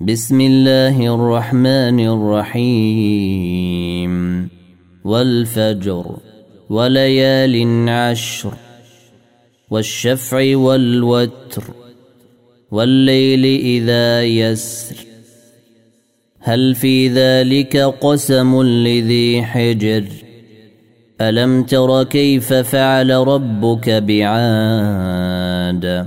بسم الله الرحمن الرحيم والفجر وليال عشر والشفع والوتر والليل إذا يسر هل في ذلك قسم لذي حجر ألم تر كيف فعل ربك بعاد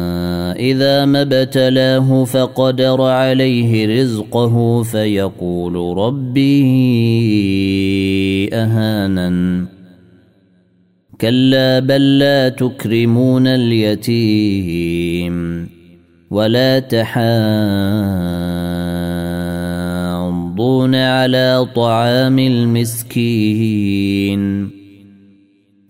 إذا ما ابتلاه فقدر عليه رزقه فيقول ربي أهانن كلا بل لا تكرمون اليتيم ولا تحاضون على طعام المسكين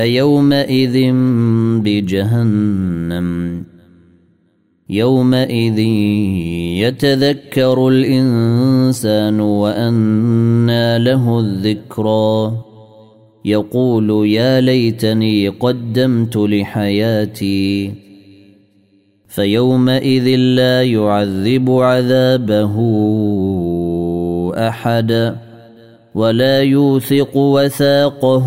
يومئذ بجهنم يومئذ يتذكر الإنسان وأنى له الذكرى يقول يا ليتني قدمت لحياتي فيومئذ لا يعذب عذابه أحد ولا يوثق وثاقه